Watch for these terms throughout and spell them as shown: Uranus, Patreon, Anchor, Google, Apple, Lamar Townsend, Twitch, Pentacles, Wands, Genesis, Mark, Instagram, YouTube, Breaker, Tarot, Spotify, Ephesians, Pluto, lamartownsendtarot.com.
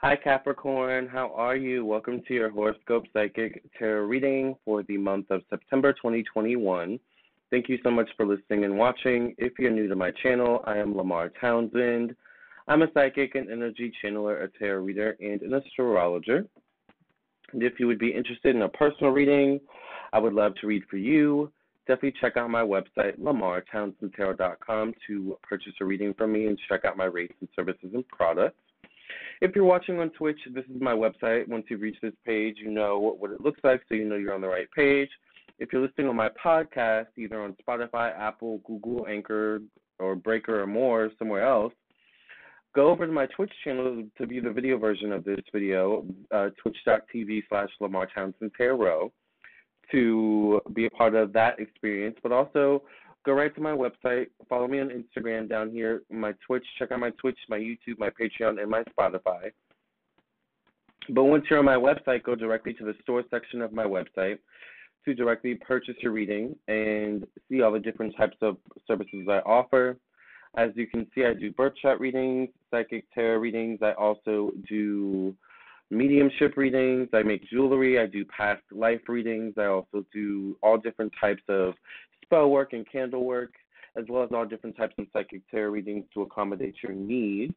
Hi, Capricorn. How are you? Welcome to your horoscope psychic tarot reading for the month of September 2021. Thank you so much for listening and watching. If you're new to my channel, I am Lamar Townsend. I'm a psychic and energy channeler, a tarot reader, and an astrologer. And if you would be interested in a personal reading, I would love to read for you. Definitely check out my website, lamartownsendtarot.com, to purchase a reading from me and check out my rates and services and products. If you're watching on Twitch, this is my website. Once you reach this page, you know what it looks like, so you know you're on the right page. If you're listening on my podcast, either on Spotify, Apple, Google, Anchor, or Breaker or more, somewhere else, go over to my Twitch channel to view the video version of this video, twitch.tv/LamarTownsendTarot, to be a part of that experience, but also go right to my website, follow me on Instagram down here, my Twitch, check out my Twitch, my YouTube, my Patreon, and my Spotify. But once you're on my website, go directly to the store section of my website to directly purchase your reading and see all the different types of services I offer. As you can see, I do birth chart readings, psychic tarot readings. I also do mediumship readings, I make jewelry, I do past life readings, I also do all different types of spell work and candle work, as well as all different types of psychic tarot readings to accommodate your needs.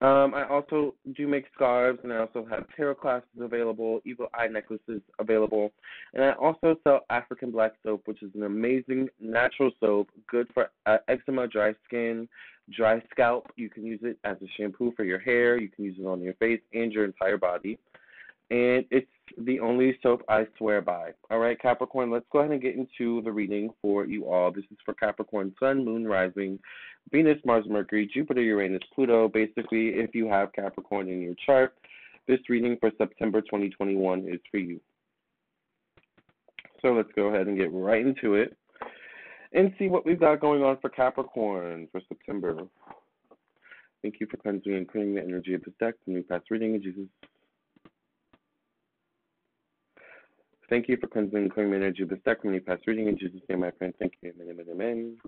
I also do make scarves, and I also have tarot classes available, evil eye necklaces available, and I also sell African black soap, which is an amazing natural soap, good for eczema, dry skin, dry scalp. You can use it as a shampoo for your hair. You can use it on your face and your entire body. And it's the only soap I swear by. All right, Capricorn, let's go ahead and get into the reading for you all. This is for Capricorn, Sun, Moon, Rising, Venus, Mars, Mercury, Jupiter, Uranus, Pluto. Basically, if you have Capricorn in your chart, this reading for September 2021 is for you. So let's go ahead and get right into it and see what we've got going on for Capricorn for September. Thank you for cleansing and cleaning the energy of this deck. The new past reading in Jesus. Thank you for cleansing and clearing the energy of this deck. Many past reading in Jesus' name, my friend. Thank you. Amen, amen, amen.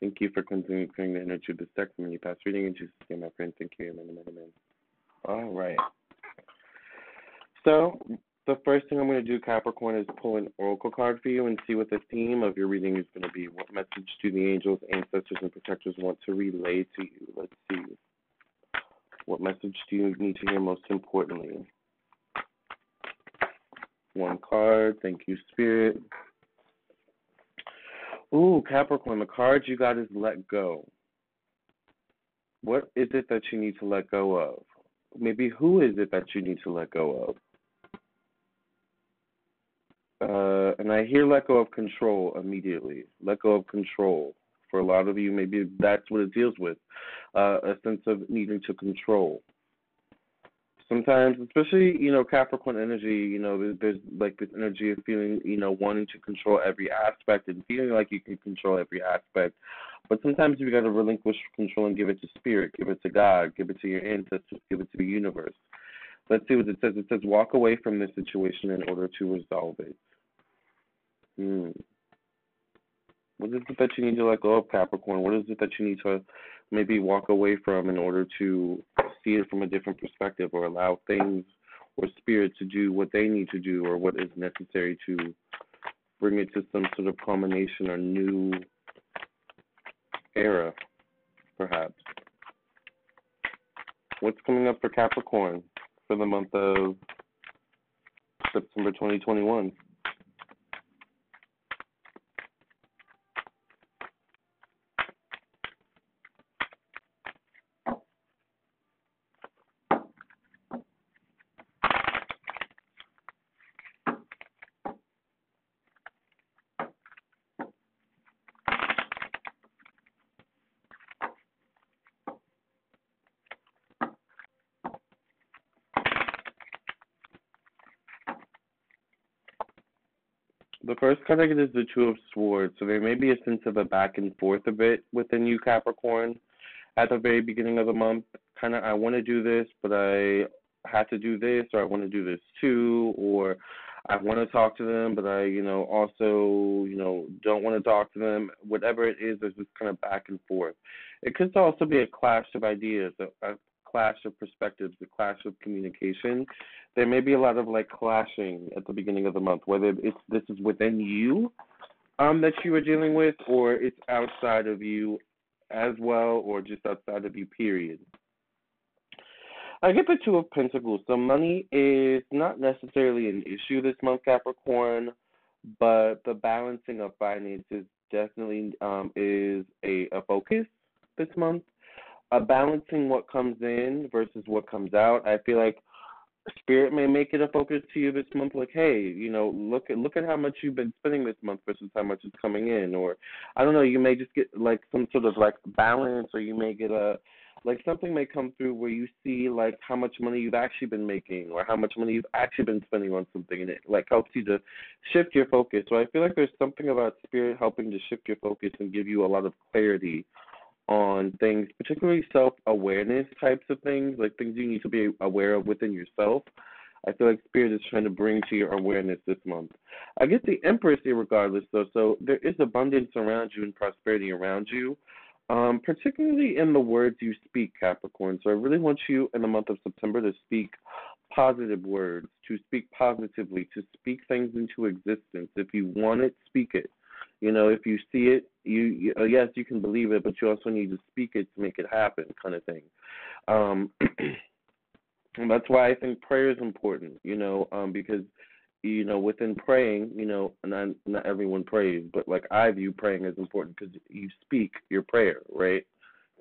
Thank you for cleansing and clearing the energy of this deck. Many past reading in Jesus' name, my friend. Thank you. Amen, amen, amen. All right. So the first thing I'm going to do, Capricorn, is pull an oracle card for you and see what the theme of your reading is going to be. What message do the angels, ancestors, and protectors want to relay to you? Let's see. What message do you need to hear most importantly? One card. Thank you, Spirit. Ooh, Capricorn, the card you got is let go. What is it that you need to let go of? Maybe who is it that you need to let go of? And I hear let go of control immediately. Let go of control. For a lot of you, maybe that's what it deals with, a sense of needing to control. Sometimes, especially, you know, Capricorn energy, you know, there's like this energy of feeling, you know, wanting to control every aspect and feeling like you can control every aspect. But sometimes you got to relinquish control and give it to Spirit, give it to God, give it to your ancestors, give it to the universe. Let's see what it says. It says walk away from this situation in order to resolve it. What is it that you need to let go of, Capricorn? What is it that you need to maybe walk away from in order to see it from a different perspective or allow things or Spirit to do what they need to do or what is necessary to bring it to some sort of culmination or new era, perhaps? What's coming up for Capricorn for the month of September 2021? The first card I get is the Two of Swords, so there may be a sense of a back and forth a bit within you, Capricorn, at the very beginning of the month. Kind of, I want to do this, but I have to do this, or I want to do this too, or I want to talk to them, but I, also, don't want to talk to them. Whatever it is, there's this kind of back and forth. It could also be a clash of ideas, a clash of perspectives, a clash of communication. There may be a lot of, clashing at the beginning of the month, whether this is within you that you are dealing with, or it's outside of you as well, or just outside of you, period. I get the Two of Pentacles, so money is not necessarily an issue this month, Capricorn, but the balancing of finances definitely is a focus this month. Balancing what comes in versus what comes out. I feel like Spirit may make it a focus to you this month, like, hey, look at how much you've been spending this month versus how much is coming in, or, I don't know, you may just get, some sort of, balance, or you may get a... something may come through where you see, how much money you've actually been making or how much money you've actually been spending on something, and it, helps you to shift your focus. So I feel like there's something about Spirit helping to shift your focus and give you a lot of clarity on things, particularly self-awareness types of things, things you need to be aware of within yourself. I feel like Spirit is trying to bring to your awareness this month. I get the Empress here regardless, though, so there is abundance around you and prosperity around you. Particularly in the words you speak, Capricorn. So I really want you in the month of September to speak positive words, to speak positively, to speak things into existence. If you want it, speak it. If you see it, yes, you can believe it, but you also need to speak it to make it happen, kind of thing. And that's why I think prayer is important, because... within praying, not everyone prays, but I view praying as important because you speak your prayer, right,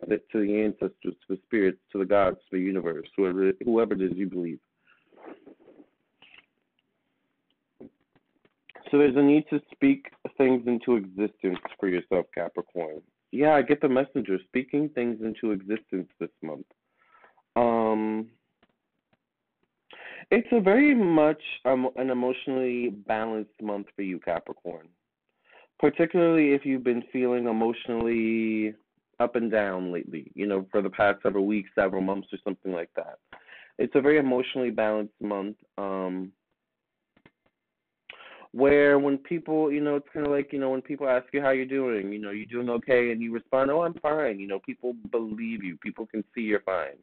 to the ancestors, to the spirits, to the gods, to the universe, whoever it is you believe. So there's a need to speak things into existence for yourself, Capricorn. Yeah, I get the Messenger, speaking things into existence this month. It's a very much an emotionally balanced month for you, Capricorn, particularly if you've been feeling emotionally up and down lately, for the past several weeks, several months, or something like that. It's a very emotionally balanced month where when people, it's kind of when people ask you how you're doing okay, and you respond, oh, I'm fine. People believe you. People can see you're fine.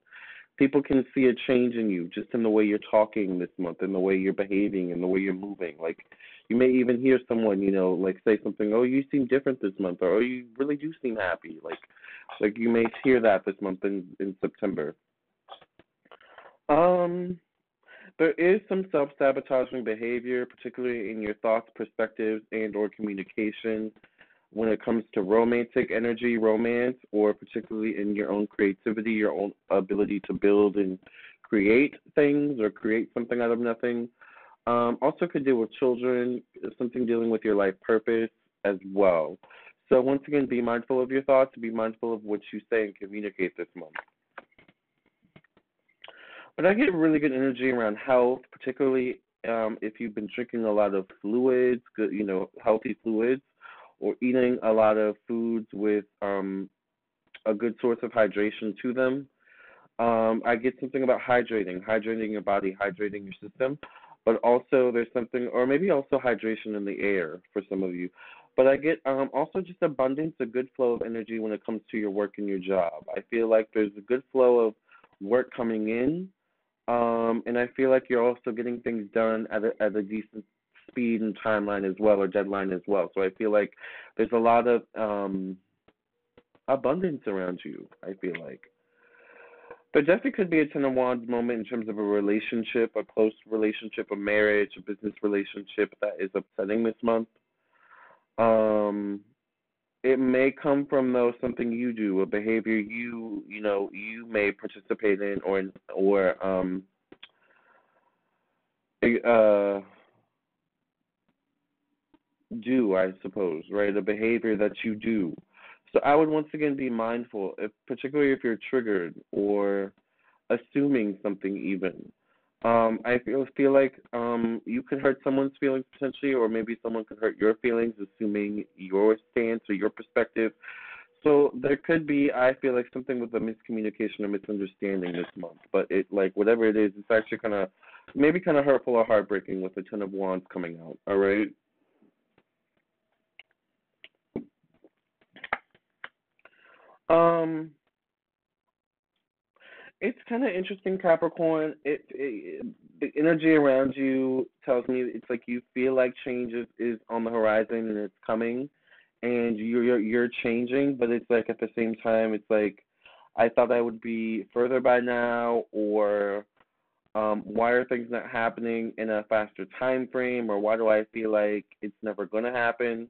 People can see a change in you just in the way you're talking this month, in the way you're behaving, in the way you're moving. You may even hear someone, say something, oh, you seem different this month, or oh, you really do seem happy. You may hear that this month in September. There is some self-sabotaging behavior, particularly in your thoughts, perspectives, and or communication when it comes to romantic energy, romance, or particularly in your own creativity, your own ability to build and create things or create something out of nothing. Also could deal with children, something dealing with your life purpose as well. So once again, be mindful of your thoughts, be mindful of what you say and communicate this month. But I get really good energy around health, particularly if you've been drinking a lot of fluids, good, healthy fluids, or eating a lot of foods with a good source of hydration to them. I get something about hydrating your body, hydrating your system, but also there's something, or maybe also hydration in the air for some of you. But I get also just abundance, a good flow of energy when it comes to your work and your job. I feel like there's a good flow of work coming in, and I feel like you're also getting things done at a decent speed and timeline as well, or deadline as well. So I feel like there's a lot of abundance around you, I feel like. There definitely could be a Ten of Wands moment in terms of a relationship, a close relationship, a marriage, a business relationship that is upsetting this month. It may come from, though, something you do, a behavior you may participate in or do, I suppose, right? A behavior that you do. So I would once again be mindful, particularly if you're triggered or assuming something even. I feel like you could hurt someone's feelings potentially, or maybe someone could hurt your feelings, assuming your stance or your perspective. So there could be, I feel like, something with a miscommunication or misunderstanding this month. But it, whatever it is, it's actually kind of maybe kind of hurtful or heartbreaking with the Ten of Wands coming out, all right? It's kind of interesting, Capricorn. The energy around you tells me it's like you feel like change is on the horizon and it's coming, and you're changing, but it's like at the same time, it's like I thought I would be further by now, or why are things not happening in a faster time frame, or why do I feel like it's never going to happen?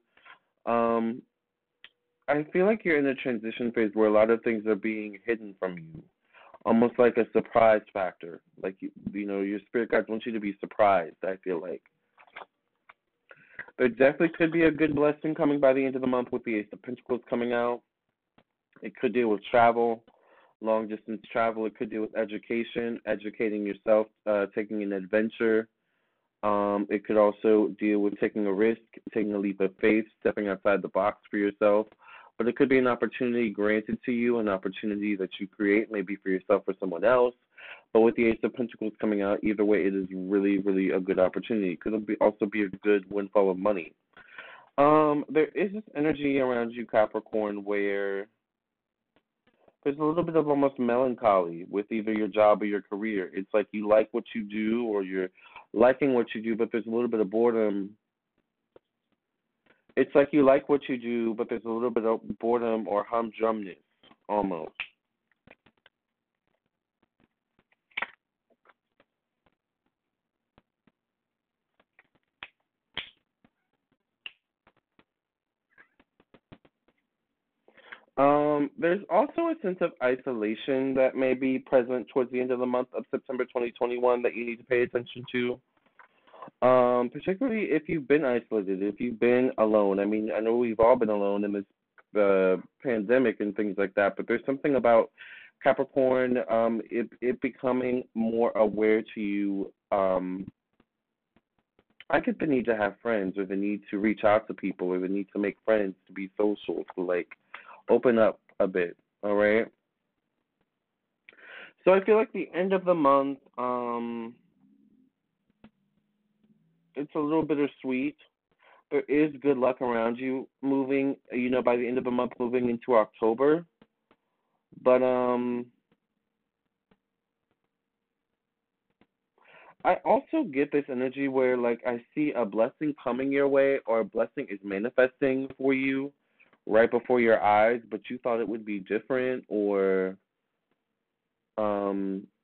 I feel like you're in a transition phase where a lot of things are being hidden from you, almost like a surprise factor. Like, you know, your spirit guides want you to be surprised, I feel like. There definitely could be a good blessing coming by the end of the month with the Ace of Pentacles coming out. It could deal with travel, long-distance travel. It could deal with education, educating yourself, taking an adventure. It could also deal with taking a risk, taking a leap of faith, stepping outside the box for yourself. But it could be an opportunity granted to you, an opportunity that you create, maybe for yourself or someone else. But with the Ace of Pentacles coming out, either way, it is really, really a good opportunity. It could also be a good windfall of money. There is this energy around you, Capricorn, where there's a little bit of almost melancholy with either your job or your career. It's like you like what you do or you're liking what you do, but there's a little bit of boredom. It's like you like what you do, but there's a little bit of boredom or humdrumness almost. There's also a sense of isolation that may be present towards the end of the month of September 2021 that you need to pay attention to. Particularly if you've been isolated, if you've been alone. I mean, I know we've all been alone in this pandemic and things like that, but there's something about Capricorn, it becoming more aware to you. I get the need to have friends, or the need to reach out to people, or the need to make friends, to be social, to like open up a bit, all right? So I feel like the end of the month, it's a little bittersweet. There is good luck around you moving, you know, by the end of the month, moving into October. But I also get this energy where, like, I see a blessing coming your way, or a blessing is manifesting for you right before your eyes, but you thought it would be different, or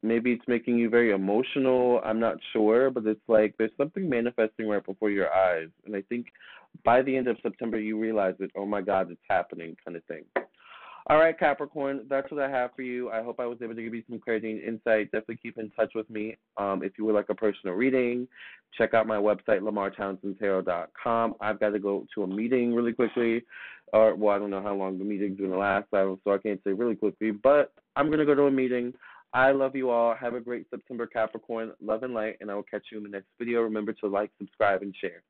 maybe it's making you very emotional. I'm not sure, but it's like there's something manifesting right before your eyes. And I think by the end of September, you realize that, oh, my God, it's happening kind of thing. All right, Capricorn, that's what I have for you. I hope I was able to give you some clarity and insight. Definitely keep in touch with me. If you would like a personal reading, check out my website, lamartownsendtarot.com. I've got to go to a meeting really quickly. Well, I don't know how long the meeting's going to last, so I can't say really quickly, but I'm going to go to a meeting. I love you all. Have a great September, Capricorn. Love and light, and I will catch you in the next video. Remember to like, subscribe, and share.